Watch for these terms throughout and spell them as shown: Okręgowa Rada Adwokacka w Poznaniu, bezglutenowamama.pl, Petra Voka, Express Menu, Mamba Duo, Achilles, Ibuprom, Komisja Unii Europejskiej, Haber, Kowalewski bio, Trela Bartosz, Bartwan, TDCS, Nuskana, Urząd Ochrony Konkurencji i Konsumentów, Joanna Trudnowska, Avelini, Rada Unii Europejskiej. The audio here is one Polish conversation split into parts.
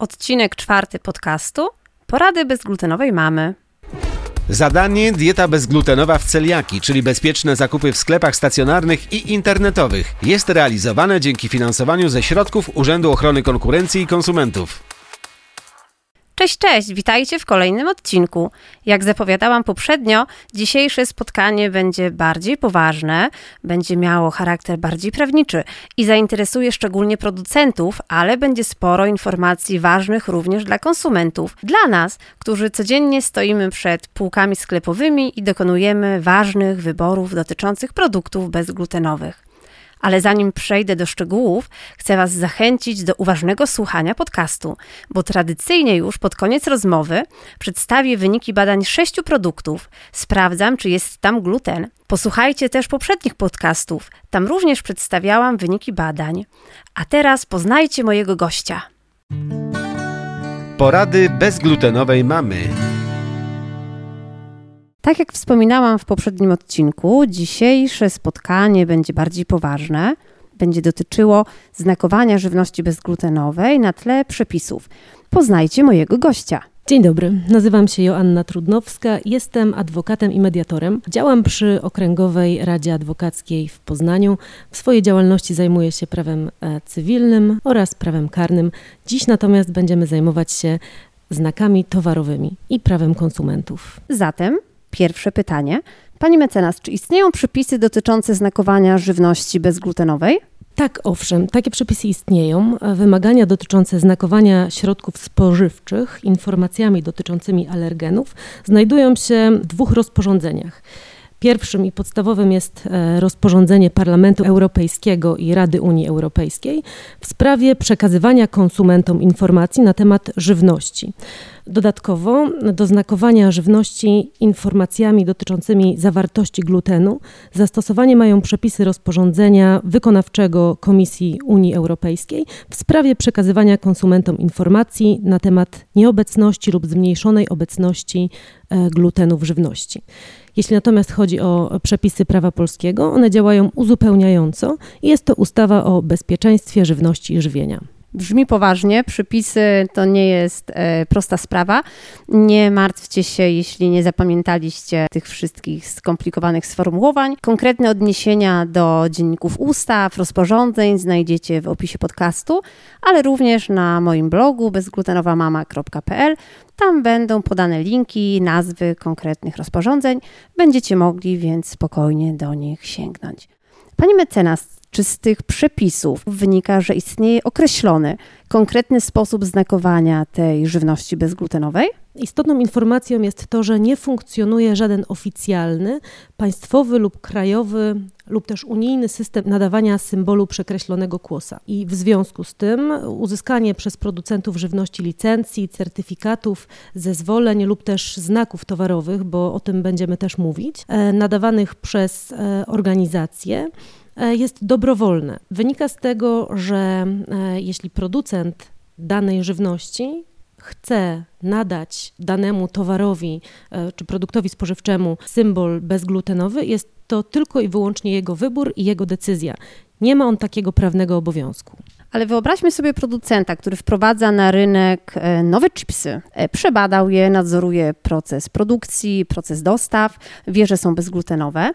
Odcinek 4 podcastu Porady bezglutenowej mamy. Zadanie dieta bezglutenowa w celiaki, czyli bezpieczne zakupy w sklepach stacjonarnych i internetowych, jest realizowane dzięki finansowaniu ze środków Urzędu Ochrony Konkurencji i Konsumentów. Cześć, witajcie w kolejnym odcinku. Jak zapowiadałam poprzednio, dzisiejsze spotkanie będzie bardziej poważne, będzie miało charakter bardziej prawniczy i zainteresuje szczególnie producentów, ale będzie sporo informacji ważnych również dla konsumentów, dla nas, którzy codziennie stoimy przed półkami sklepowymi i dokonujemy ważnych wyborów dotyczących produktów bezglutenowych. Ale zanim przejdę do szczegółów, chcę Was zachęcić do uważnego słuchania podcastu, bo tradycyjnie już pod koniec rozmowy przedstawię wyniki badań 6 produktów. Sprawdzam, czy jest tam gluten. Posłuchajcie też poprzednich podcastów, tam również przedstawiałam wyniki badań. A teraz poznajcie mojego gościa. Porady bezglutenowej mamy. Tak jak wspominałam w poprzednim odcinku, dzisiejsze spotkanie będzie bardziej poważne. Będzie dotyczyło znakowania żywności bezglutenowej na tle przepisów. Poznajcie mojego gościa. Dzień dobry, nazywam się Joanna Trudnowska, jestem adwokatem i mediatorem. Działam przy Okręgowej Radzie Adwokackiej w Poznaniu. W swojej działalności zajmuję się prawem cywilnym oraz prawem karnym. Dziś natomiast będziemy zajmować się znakami towarowymi i prawem konsumentów. Zatem pierwsze pytanie. Pani mecenas, czy istnieją przepisy dotyczące znakowania żywności bezglutenowej? Tak, owszem, takie przepisy istnieją. Wymagania dotyczące znakowania środków spożywczych informacjami dotyczącymi alergenów znajdują się w 2 rozporządzeniach. Pierwszym i podstawowym jest rozporządzenie Parlamentu Europejskiego i Rady Unii Europejskiej w sprawie przekazywania konsumentom informacji na temat żywności. Dodatkowo do znakowania żywności informacjami dotyczącymi zawartości glutenu zastosowanie mają przepisy rozporządzenia wykonawczego Komisji Unii Europejskiej w sprawie przekazywania konsumentom informacji na temat nieobecności lub zmniejszonej obecności glutenu w żywności. Jeśli natomiast chodzi o przepisy prawa polskiego, one działają uzupełniająco i jest to ustawa o bezpieczeństwie żywności i żywienia. Brzmi poważnie, przepisy to nie jest prosta sprawa. Nie martwcie się, jeśli nie zapamiętaliście tych wszystkich skomplikowanych sformułowań. Konkretne odniesienia do dzienników ustaw, rozporządzeń znajdziecie w opisie podcastu, ale również na moim blogu bezglutenowamama.pl. Tam będą podane linki, nazwy konkretnych rozporządzeń. Będziecie mogli więc spokojnie do nich sięgnąć. Pani mecenas, czy z tych przepisów wynika, że istnieje określony, konkretny sposób znakowania tej żywności bezglutenowej? Istotną informacją jest to, że nie funkcjonuje żaden oficjalny, państwowy lub krajowy lub też unijny system nadawania symbolu przekreślonego kłosa. I w związku z tym uzyskanie przez producentów żywności licencji, certyfikatów, zezwoleń lub też znaków towarowych, bo o tym będziemy też mówić, nadawanych przez organizacje, jest dobrowolne. Wynika z tego, że jeśli producent danej żywności chce nadać danemu towarowi czy produktowi spożywczemu symbol bezglutenowy, jest to tylko i wyłącznie jego wybór i jego decyzja. Nie ma on takiego prawnego obowiązku. Ale wyobraźmy sobie producenta, który wprowadza na rynek nowe chipsy. Przebadał je, nadzoruje proces produkcji, proces dostaw, wie, że są bezglutenowe.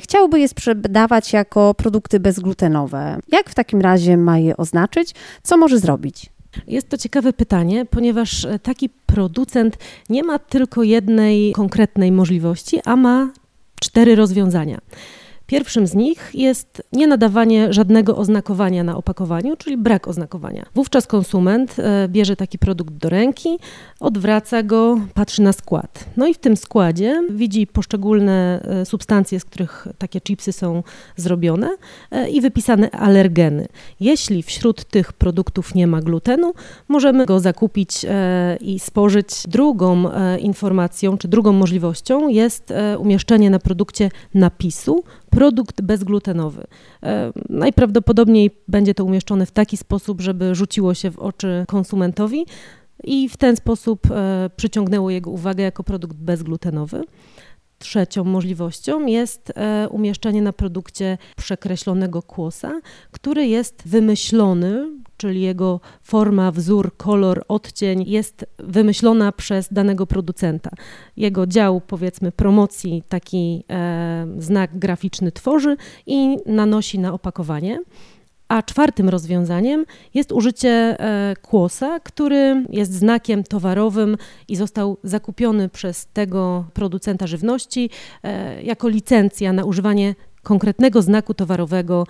Chciałby je sprzedawać jako produkty bezglutenowe. Jak w takim razie ma je oznaczyć? Co może zrobić? Jest to ciekawe pytanie, ponieważ taki producent nie ma tylko jednej konkretnej możliwości, a ma 4 rozwiązania. Pierwszym z nich jest nienadawanie żadnego oznakowania na opakowaniu, czyli brak oznakowania. Wówczas konsument bierze taki produkt do ręki, odwraca go, patrzy na skład. No i w tym składzie widzi poszczególne substancje, z których takie chipsy są zrobione i wypisane alergeny. Jeśli wśród tych produktów nie ma glutenu, możemy go zakupić i spożyć. Drugą informacją, czy drugą możliwością jest umieszczenie na produkcie napisu produkt bezglutenowy. Najprawdopodobniej będzie to umieszczone w taki sposób, żeby rzuciło się w oczy konsumentowi i w ten sposób przyciągnęło jego uwagę jako produkt bezglutenowy. Trzecią możliwością jest umieszczenie na produkcie przekreślonego kłosa, który jest wymyślony czyli jego forma, wzór, kolor, odcień jest wymyślona przez danego producenta. Jego dział, powiedzmy, promocji taki znak graficzny tworzy i nanosi na opakowanie. A czwartym rozwiązaniem jest użycie kłosa, który jest znakiem towarowym i został zakupiony przez tego producenta żywności jako licencja na używanie konkretnego znaku towarowego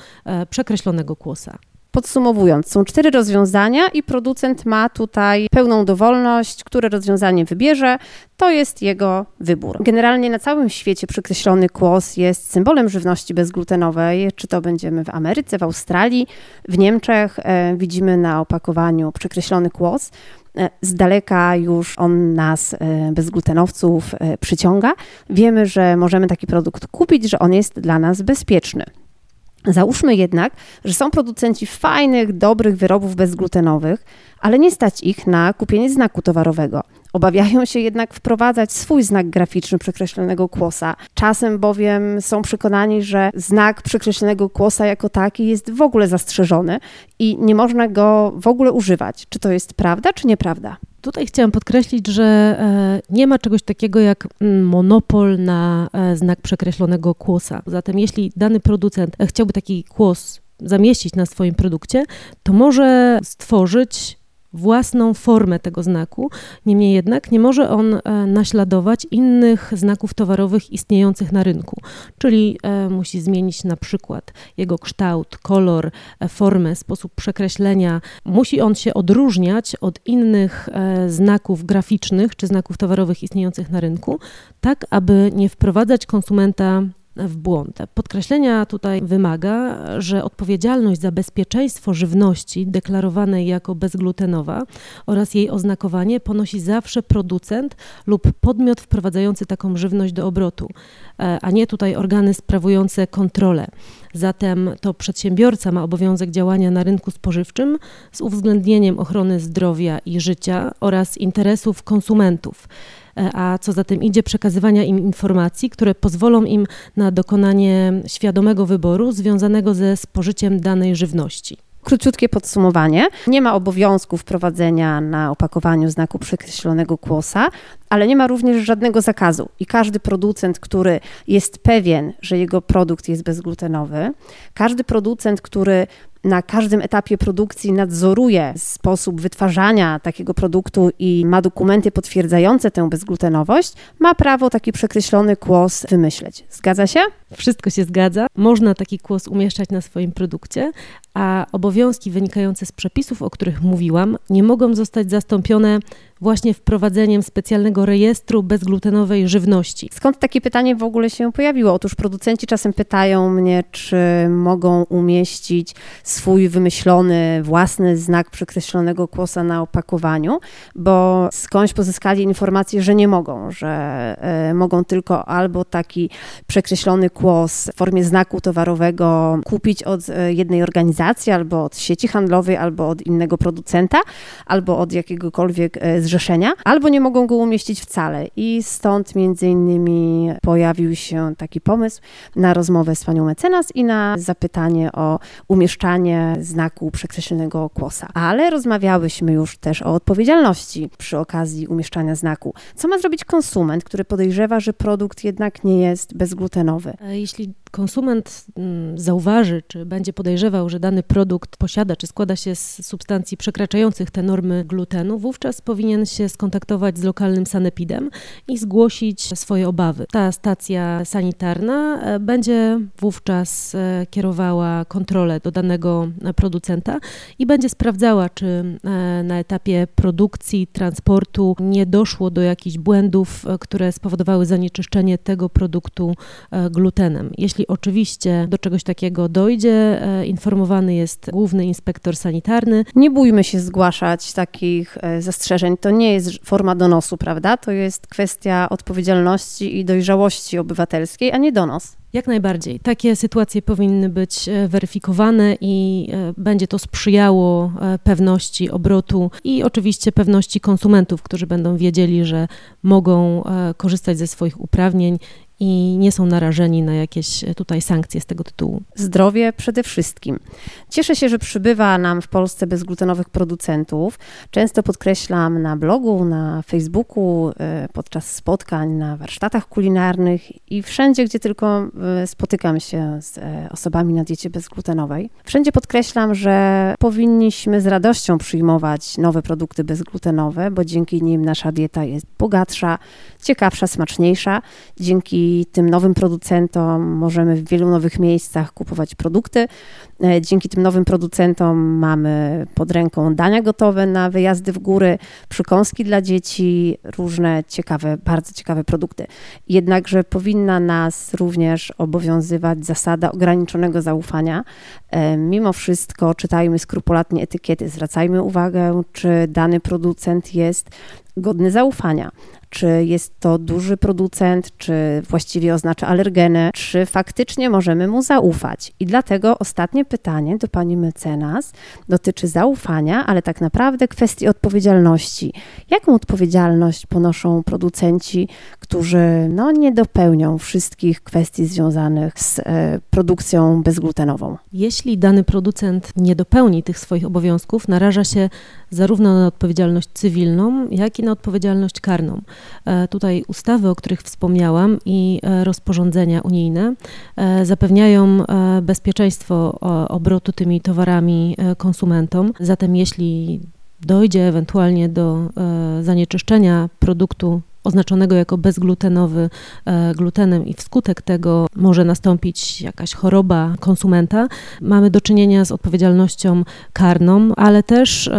przekreślonego kłosa. Podsumowując, są 4 rozwiązania i producent ma tutaj pełną dowolność, które rozwiązanie wybierze, to jest jego wybór. Generalnie na całym świecie przykreślony kłos jest symbolem żywności bezglutenowej, czy to będziemy w Ameryce, w Australii, w Niemczech, widzimy na opakowaniu przykreślony kłos. Z daleka już on nas, bezglutenowców, przyciąga. Wiemy, że możemy taki produkt kupić, że on jest dla nas bezpieczny. Załóżmy jednak, że są producenci fajnych, dobrych wyrobów bezglutenowych, ale nie stać ich na kupienie znaku towarowego. Obawiają się jednak wprowadzać swój znak graficzny przekreślonego kłosa. Czasem bowiem są przekonani, że znak przekreślonego kłosa jako taki jest w ogóle zastrzeżony i nie można go w ogóle używać. Czy to jest prawda, czy nieprawda? Tutaj chciałam podkreślić, że nie ma czegoś takiego jak monopol na znak przekreślonego kłosa. Zatem jeśli dany producent chciałby taki kłos zamieścić na swoim produkcie, to może stworzyć własną formę tego znaku. Niemniej jednak nie może on naśladować innych znaków towarowych istniejących na rynku, czyli musi zmienić na przykład jego kształt, kolor, formę, sposób przekreślenia. Musi on się odróżniać od innych znaków graficznych czy znaków towarowych istniejących na rynku, tak aby nie wprowadzać konsumenta w błąd. Podkreślenia tutaj wymaga, że odpowiedzialność za bezpieczeństwo żywności deklarowanej jako bezglutenowa oraz jej oznakowanie ponosi zawsze producent lub podmiot wprowadzający taką żywność do obrotu, a nie tutaj organy sprawujące kontrolę. Zatem to przedsiębiorca ma obowiązek działania na rynku spożywczym z uwzględnieniem ochrony zdrowia i życia oraz interesów konsumentów, a co za tym idzie przekazywania im informacji, które pozwolą im na dokonanie świadomego wyboru związanego ze spożyciem danej żywności. Króciutkie podsumowanie. Nie ma obowiązku wprowadzenia na opakowaniu znaku przekreślonego kłosa, ale nie ma również żadnego zakazu i każdy producent, który jest pewien, że jego produkt jest bezglutenowy, każdy producent, który na każdym etapie produkcji nadzoruje sposób wytwarzania takiego produktu i ma dokumenty potwierdzające tę bezglutenowość, ma prawo taki przekreślony kłos wymyśleć. Zgadza się? Wszystko się zgadza. Można taki kłos umieszczać na swoim produkcie, a obowiązki wynikające z przepisów, o których mówiłam, nie mogą zostać zastąpione właśnie wprowadzeniem specjalnego rejestru bezglutenowej żywności. Skąd takie pytanie w ogóle się pojawiło? Otóż producenci czasem pytają mnie, czy mogą umieścić swój wymyślony, własny znak przekreślonego kłosa na opakowaniu, bo skądś pozyskali informację, że nie mogą, że mogą tylko albo taki przekreślony kłos w formie znaku towarowego kupić od jednej organizacji, albo od sieci handlowej, albo od innego producenta, albo od jakiegokolwiek zrzeszenia, albo nie mogą go umieścić wcale. I stąd między innymi pojawił się taki pomysł na rozmowę z panią mecenas i na zapytanie o umieszczanie znaku przekreślonego kłosa. Ale rozmawiałyśmy już też o odpowiedzialności przy okazji umieszczania znaku. Co ma zrobić konsument, który podejrzewa, że produkt jednak nie jest bezglutenowy? Jeśli konsument zauważy, czy będzie podejrzewał, że dany produkt posiada, czy składa się z substancji przekraczających te normy glutenu, wówczas powinien się skontaktować z lokalnym sanepidem i zgłosić swoje obawy. Ta stacja sanitarna będzie wówczas kierowała kontrolę do danego producenta i będzie sprawdzała, czy na etapie produkcji, transportu nie doszło do jakichś błędów, które spowodowały zanieczyszczenie tego produktu glutenem. Jeśli oczywiście do czegoś takiego dojdzie, informowany jest główny inspektor sanitarny. Nie bójmy się zgłaszać takich zastrzeżeń. To nie jest forma donosu, prawda? To jest kwestia odpowiedzialności i dojrzałości obywatelskiej, a nie donos. Jak najbardziej. Takie sytuacje powinny być weryfikowane i będzie to sprzyjało pewności obrotu i oczywiście pewności konsumentów, którzy będą wiedzieli, że mogą korzystać ze swoich uprawnień i nie są narażeni na jakieś tutaj sankcje z tego tytułu. Zdrowie przede wszystkim. Cieszę się, że przybywa nam w Polsce bezglutenowych producentów. Często podkreślam na blogu, na Facebooku, podczas spotkań, na warsztatach kulinarnych i wszędzie, gdzie tylko spotykam się z osobami na diecie bezglutenowej. Wszędzie podkreślam, że powinniśmy z radością przyjmować nowe produkty bezglutenowe, bo dzięki nim nasza dieta jest bogatsza, ciekawsza, smaczniejsza. Dzięki tym nowym producentom możemy w wielu nowych miejscach kupować produkty. Dzięki tym nowym producentom mamy pod ręką dania gotowe na wyjazdy w góry, przykąski dla dzieci, różne ciekawe, bardzo ciekawe produkty. Jednakże powinna nas również obowiązywać zasada ograniczonego zaufania. Mimo wszystko czytajmy skrupulatnie etykiety, zwracajmy uwagę, czy dany producent jest godny zaufania. Czy jest to duży producent, czy właściwie oznacza alergeny, czy faktycznie możemy mu zaufać. I dlatego ostatnie pytanie do pani mecenas dotyczy zaufania, ale tak naprawdę kwestii odpowiedzialności. Jaką odpowiedzialność ponoszą producenci, którzy nie dopełnią wszystkich kwestii związanych z produkcją bezglutenową? Jeśli dany producent nie dopełni tych swoich obowiązków, naraża się zarówno na odpowiedzialność cywilną, jak i na odpowiedzialność karną. Tutaj ustawy, o których wspomniałam, i rozporządzenia unijne zapewniają bezpieczeństwo obrotu tymi towarami konsumentom. Zatem jeśli dojdzie ewentualnie do zanieczyszczenia produktu oznaczonego jako bezglutenowy glutenem i wskutek tego może nastąpić jakaś choroba konsumenta, mamy do czynienia z odpowiedzialnością karną, ale też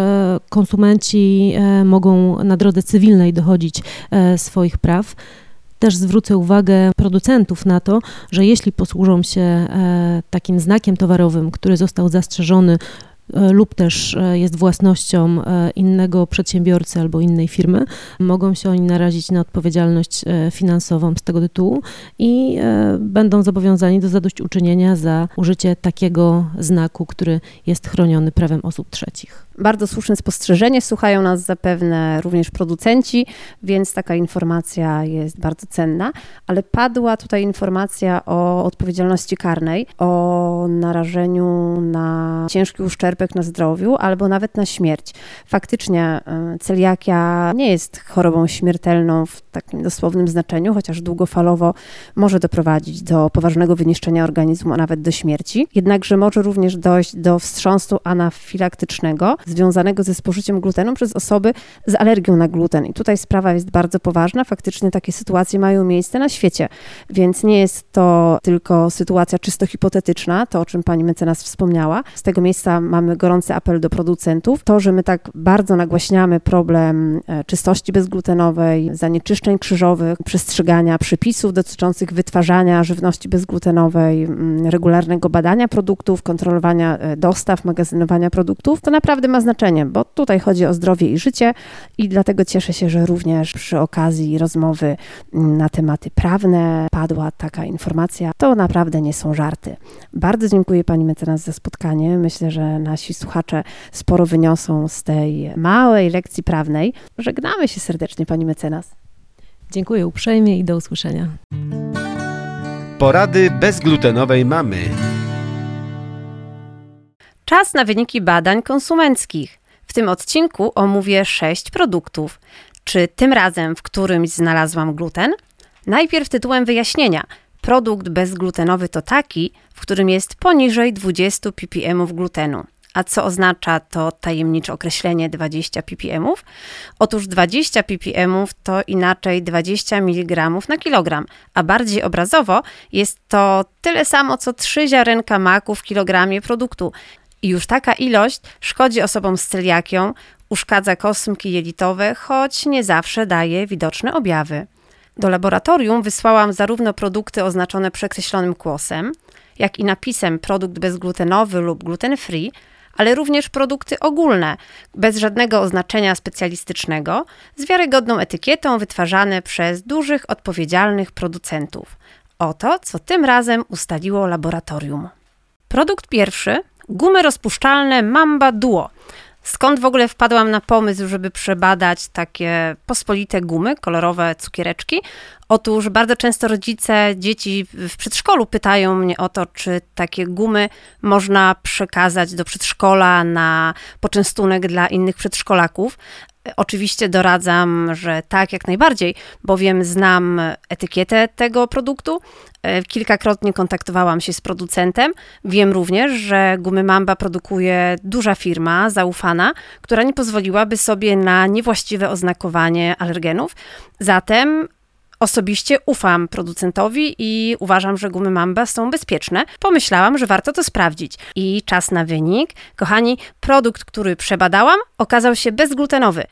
konsumenci mogą na drodze cywilnej dochodzić swoich praw. Też zwrócę uwagę producentów na to, że jeśli posłużą się takim znakiem towarowym, który został zastrzeżony lub też jest własnością innego przedsiębiorcy albo innej firmy, mogą się oni narazić na odpowiedzialność finansową z tego tytułu i będą zobowiązani do zadośćuczynienia za użycie takiego znaku, który jest chroniony prawem osób trzecich. Bardzo słuszne spostrzeżenie, słuchają nas zapewne również producenci, więc taka informacja jest bardzo cenna, ale padła tutaj informacja o odpowiedzialności karnej, o narażeniu na ciężki uszczerbek na zdrowiu albo nawet na śmierć. Faktycznie celiakia nie jest chorobą śmiertelną w takim dosłownym znaczeniu, chociaż długofalowo może doprowadzić do poważnego wyniszczenia organizmu, a nawet do śmierci. Jednakże może również dojść do wstrząsu anafilaktycznego związanego ze spożyciem glutenu przez osoby z alergią na gluten. I tutaj sprawa jest bardzo poważna. Faktycznie takie sytuacje mają miejsce na świecie, więc nie jest to tylko sytuacja czysto hipotetyczna, to o czym pani mecenas wspomniała. Z tego miejsca mamy gorący apel do producentów. To, że my tak bardzo nagłaśniamy problem czystości bezglutenowej, zanieczyszczeń krzyżowych, przestrzegania przepisów dotyczących wytwarzania żywności bezglutenowej, regularnego badania produktów, kontrolowania dostaw, magazynowania produktów, to naprawdę ma znaczenie, bo tutaj chodzi o zdrowie i życie i dlatego cieszę się, że również przy okazji rozmowy na tematy prawne padła taka informacja. To naprawdę nie są żarty. Bardzo dziękuję pani mecenas za spotkanie. Myślę, że nasi słuchacze sporo wyniosą z tej małej lekcji prawnej. Żegnamy się serdecznie, pani mecenas. Dziękuję uprzejmie i do usłyszenia. Porady bezglutenowej mamy. Czas na wyniki badań konsumenckich. W tym odcinku omówię 6 produktów. Czy tym razem w którymś znalazłam gluten? Najpierw tytułem wyjaśnienia. Produkt bezglutenowy to taki, w którym jest poniżej 20 ppm glutenu. A co oznacza to tajemnicze określenie 20 ppm? Otóż 20 ppm to inaczej 20 mg na kilogram, a bardziej obrazowo jest to tyle samo co 3 ziarenka maku w kilogramie produktu. I już taka ilość szkodzi osobom z celiakią, uszkadza kosmki jelitowe, choć nie zawsze daje widoczne objawy. Do laboratorium wysłałam zarówno produkty oznaczone przekreślonym kłosem, jak i napisem produkt bezglutenowy lub gluten free, ale również produkty ogólne, bez żadnego oznaczenia specjalistycznego, z wiarygodną etykietą wytwarzane przez dużych, odpowiedzialnych producentów. Oto, co tym razem ustaliło laboratorium. Produkt pierwszy, gumy rozpuszczalne Mamba Duo. Skąd w ogóle wpadłam na pomysł, żeby przebadać takie pospolite gumy, kolorowe cukiereczki? Otóż bardzo często rodzice dzieci w przedszkolu pytają mnie o to, czy takie gumy można przekazać do przedszkola na poczęstunek dla innych przedszkolaków. Oczywiście doradzam, że tak, jak najbardziej, bowiem znam etykietę tego produktu. Kilkakrotnie kontaktowałam się z producentem. Wiem również, że gumy Mamba produkuje duża firma, zaufana, która nie pozwoliłaby sobie na niewłaściwe oznakowanie alergenów. Zatem osobiście ufam producentowi i uważam, że gumy Mamba są bezpieczne. Pomyślałam, że warto to sprawdzić. I czas na wynik. Kochani, produkt, który przebadałam, okazał się bezglutenowy.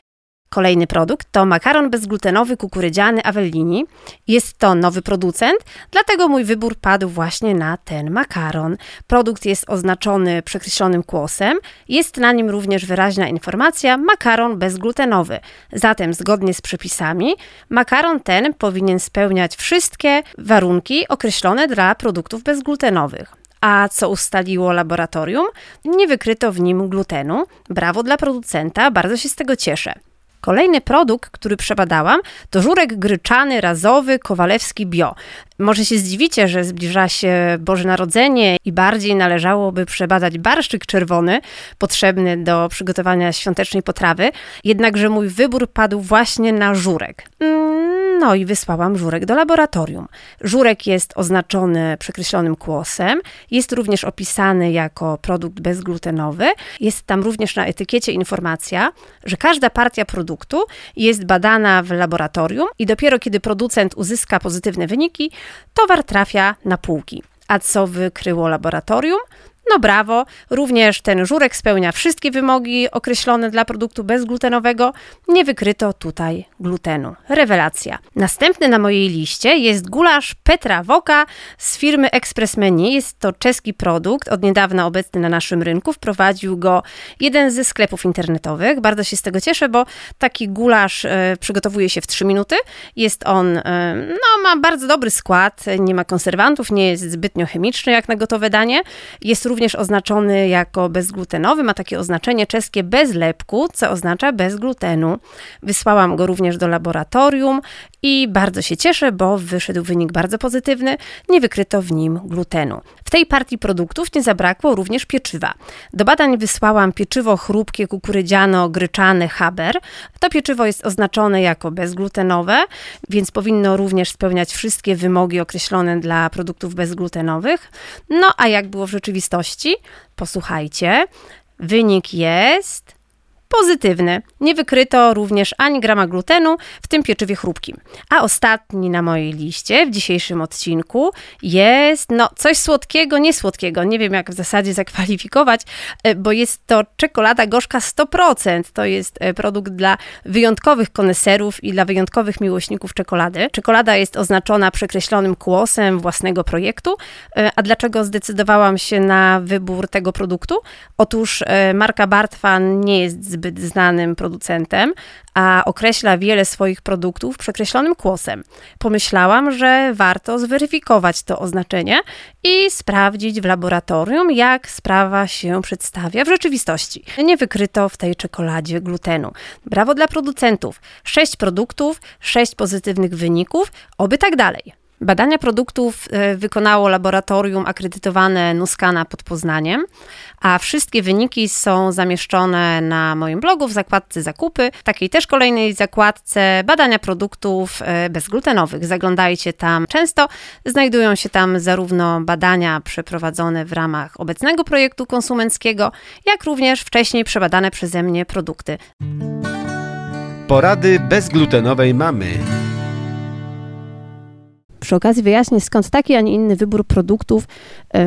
Kolejny produkt to makaron bezglutenowy kukurydziany Avelini. Jest to nowy producent, dlatego mój wybór padł właśnie na ten makaron. Produkt jest oznaczony przekreślonym kłosem. Jest na nim również wyraźna informacja makaron bezglutenowy. Zatem zgodnie z przepisami makaron ten powinien spełniać wszystkie warunki określone dla produktów bezglutenowych. A co ustaliło laboratorium? Nie wykryto w nim glutenu. Brawo dla producenta, bardzo się z tego cieszę. Kolejny produkt, który przebadałam, to żurek gryczany razowy Kowalewski bio. Może się zdziwicie, że zbliża się Boże Narodzenie i bardziej należałoby przebadać barszczyk czerwony, potrzebny do przygotowania świątecznej potrawy, jednakże mój wybór padł właśnie na żurek. No i wysłałam żurek do laboratorium. Żurek jest oznaczony przekreślonym kłosem, jest również opisany jako produkt bezglutenowy. Jest tam również na etykiecie informacja, że każda partia produktu jest badana w laboratorium i dopiero kiedy producent uzyska pozytywne wyniki, towar trafia na półki. A co wykryło laboratorium? No brawo, również ten żurek spełnia wszystkie wymogi określone dla produktu bezglutenowego. Nie wykryto tutaj glutenu. Rewelacja. Następny na mojej liście jest gulasz Petra Voka z firmy Express Menu. Jest to czeski produkt, od niedawna obecny na naszym rynku. Wprowadził go jeden ze sklepów internetowych. Bardzo się z tego cieszę, bo taki gulasz przygotowuje się w 3 minuty. Jest on, ma bardzo dobry skład, nie ma konserwantów, nie jest zbytnio chemiczny jak na gotowe danie. Jest również oznaczony jako bezglutenowy, ma takie oznaczenie czeskie bez lepku, co oznacza bez glutenu. Wysłałam go również do laboratorium i bardzo się cieszę, bo wyszedł wynik bardzo pozytywny, nie wykryto w nim glutenu. W tej partii produktów nie zabrakło również pieczywa. Do badań wysłałam pieczywo chrupkie kukurydziano-gryczane Haber. To pieczywo jest oznaczone jako bezglutenowe, więc powinno również spełniać wszystkie wymogi określone dla produktów bezglutenowych. No a jak było w rzeczywistości? Posłuchajcie, wynik jest pozytywny. Nie wykryto również ani grama glutenu w tym pieczywie chrupkim. A ostatni na mojej liście w dzisiejszym odcinku jest coś słodkiego, niesłodkiego. Nie wiem, jak w zasadzie zakwalifikować, bo jest to czekolada gorzka 100%. To jest produkt dla wyjątkowych koneserów i dla wyjątkowych miłośników czekolady. Czekolada jest oznaczona przekreślonym kłosem własnego projektu. A dlaczego zdecydowałam się na wybór tego produktu? Otóż marka Bartwan nie jest zbyt znanym producentem, a określa wiele swoich produktów przekreślonym kłosem. Pomyślałam, że warto zweryfikować to oznaczenie i sprawdzić w laboratorium, jak sprawa się przedstawia w rzeczywistości. Nie wykryto w tej czekoladzie glutenu. Brawo dla producentów. 6 produktów, 6 pozytywnych wyników, oby tak dalej. Badania produktów wykonało laboratorium akredytowane Nuskana pod Poznaniem, a wszystkie wyniki są zamieszczone na moim blogu w zakładce zakupy, w takiej też kolejnej zakładce badania produktów bezglutenowych. Zaglądajcie tam często, znajdują się tam zarówno badania przeprowadzone w ramach obecnego projektu konsumenckiego, jak również wcześniej przebadane przeze mnie produkty. Porady bezglutenowej mamy. Przy okazji wyjaśnię, skąd taki, a nie inny wybór produktów,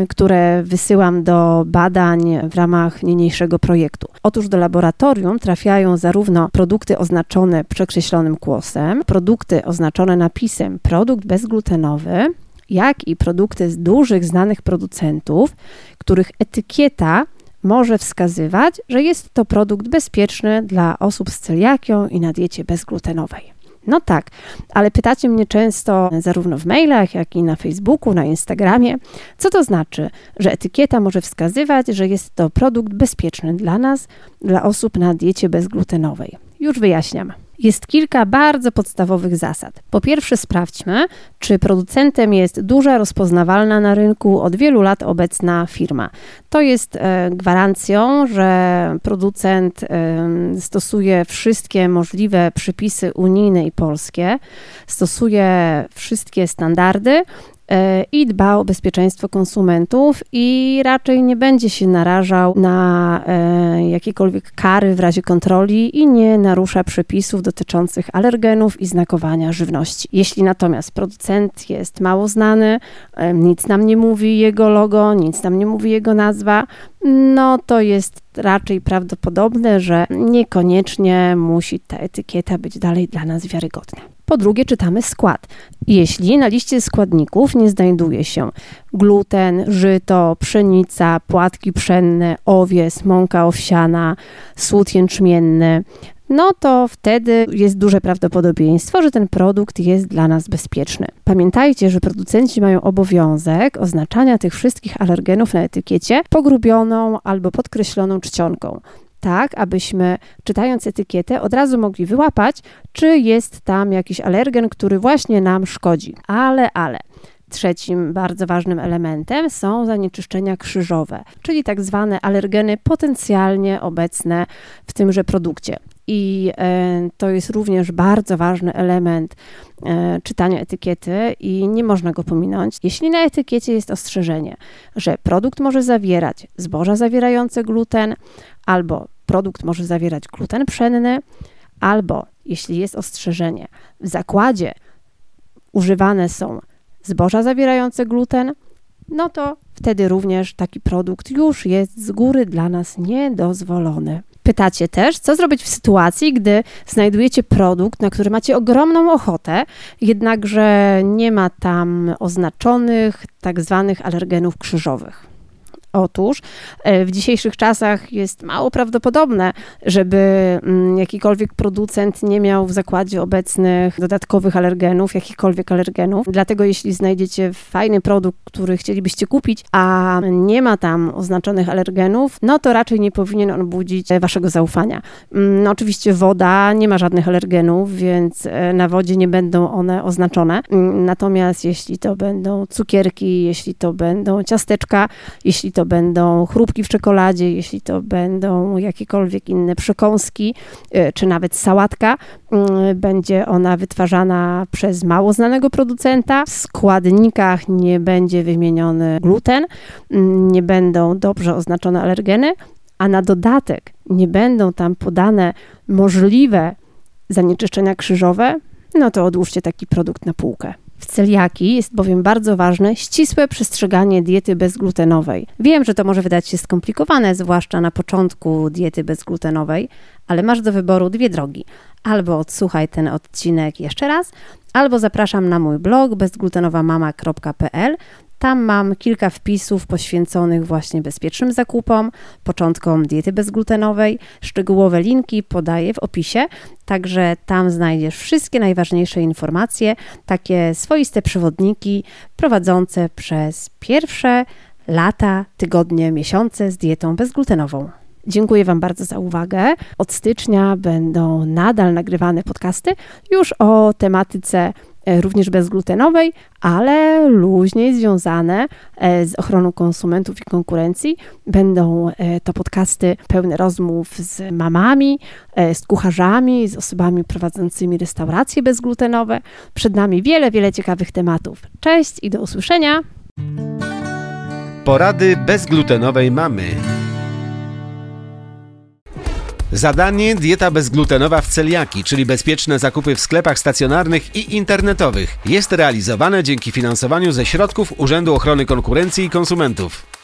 które wysyłam do badań w ramach niniejszego projektu. Otóż do laboratorium trafiają zarówno produkty oznaczone przekreślonym kłosem, produkty oznaczone napisem produkt bezglutenowy, jak i produkty z dużych, znanych producentów, których etykieta może wskazywać, że jest to produkt bezpieczny dla osób z celiakią i na diecie bezglutenowej. No tak, ale pytacie mnie często zarówno w mailach, jak i na Facebooku, na Instagramie, co to znaczy, że etykieta może wskazywać, że jest to produkt bezpieczny dla nas, dla osób na diecie bezglutenowej. Już wyjaśniam. Jest kilka bardzo podstawowych zasad. Po pierwsze sprawdźmy, czy producentem jest duża, rozpoznawalna na rynku od wielu lat obecna firma. To jest gwarancją, że producent stosuje wszystkie możliwe przepisy unijne i polskie, stosuje wszystkie standardy i dba o bezpieczeństwo konsumentów i raczej nie będzie się narażał na jakiekolwiek kary w razie kontroli i nie narusza przepisów dotyczących alergenów i znakowania żywności. Jeśli natomiast producent jest mało znany, nic nam nie mówi jego logo, nic nam nie mówi jego nazwa, no to jest raczej prawdopodobne, że niekoniecznie musi ta etykieta być dalej dla nas wiarygodna. Po drugie, czytamy skład. Jeśli na liście składników nie znajduje się gluten, żyto, pszenica, płatki pszenne, owies, mąka owsiana, słód jęczmienny, no to wtedy jest duże prawdopodobieństwo, że ten produkt jest dla nas bezpieczny. Pamiętajcie, że producenci mają obowiązek oznaczania tych wszystkich alergenów na etykiecie pogrubioną albo podkreśloną czcionką. Tak, abyśmy czytając etykietę od razu mogli wyłapać, czy jest tam jakiś alergen, który właśnie nam szkodzi. Ale trzecim bardzo ważnym elementem są zanieczyszczenia krzyżowe, czyli tak zwane alergeny potencjalnie obecne w tymże produkcie. I to jest również bardzo ważny element czytania etykiety i nie można go pominąć. Jeśli na etykiecie jest ostrzeżenie, że produkt może zawierać zboża zawierające gluten, albo produkt może zawierać gluten pszenny, albo jeśli jest ostrzeżenie, w zakładzie używane są zboża zawierające gluten, no to wtedy również taki produkt już jest z góry dla nas niedozwolony. Pytacie też, co zrobić w sytuacji, gdy znajdujecie produkt, na który macie ogromną ochotę, jednakże nie ma tam oznaczonych tak zwanych alergenów krzyżowych. Otóż w dzisiejszych czasach jest mało prawdopodobne, żeby jakikolwiek producent nie miał w zakładzie obecnych dodatkowych alergenów, jakichkolwiek alergenów. Dlatego jeśli znajdziecie fajny produkt, który chcielibyście kupić, a nie ma tam oznaczonych alergenów, no to raczej nie powinien on budzić waszego zaufania. No oczywiście woda nie ma żadnych alergenów, więc na wodzie nie będą one oznaczone. Natomiast jeśli to będą cukierki, jeśli to będą ciasteczka, jeśli to będą chrupki w czekoladzie, jeśli to będą jakiekolwiek inne przekąski, czy nawet sałatka, będzie ona wytwarzana przez mało znanego producenta. W składnikach nie będzie wymieniony gluten, nie będą dobrze oznaczone alergeny, a na dodatek nie będą tam podane możliwe zanieczyszczenia krzyżowe, no to odłóżcie taki produkt na półkę. W celiaki jest bowiem bardzo ważne ścisłe przestrzeganie diety bezglutenowej. Wiem, że to może wydać się skomplikowane, zwłaszcza na początku diety bezglutenowej, ale masz do wyboru dwie drogi. Albo odsłuchaj ten odcinek jeszcze raz, albo zapraszam na mój blog bezglutenowamama.pl. Tam mam kilka wpisów poświęconych właśnie bezpiecznym zakupom, początkom diety bezglutenowej. Szczegółowe linki podaję w opisie, także tam znajdziesz wszystkie najważniejsze informacje, takie swoiste przewodniki prowadzące przez pierwsze lata, tygodnie, miesiące z dietą bezglutenową. Dziękuję Wam bardzo za uwagę. Od stycznia będą nadal nagrywane podcasty już o tematyce również bezglutenowej, ale luźniej związane z ochroną konsumentów i konkurencji. Będą to podcasty pełne rozmów z mamami, z kucharzami, z osobami prowadzącymi restauracje bezglutenowe. Przed nami wiele, wiele ciekawych tematów. Cześć i do usłyszenia! Porady bezglutenowej mamy. Zadanie dieta bezglutenowa w celiaki, czyli bezpieczne zakupy w sklepach stacjonarnych i internetowych, jest realizowane dzięki finansowaniu ze środków Urzędu Ochrony Konkurencji i Konsumentów.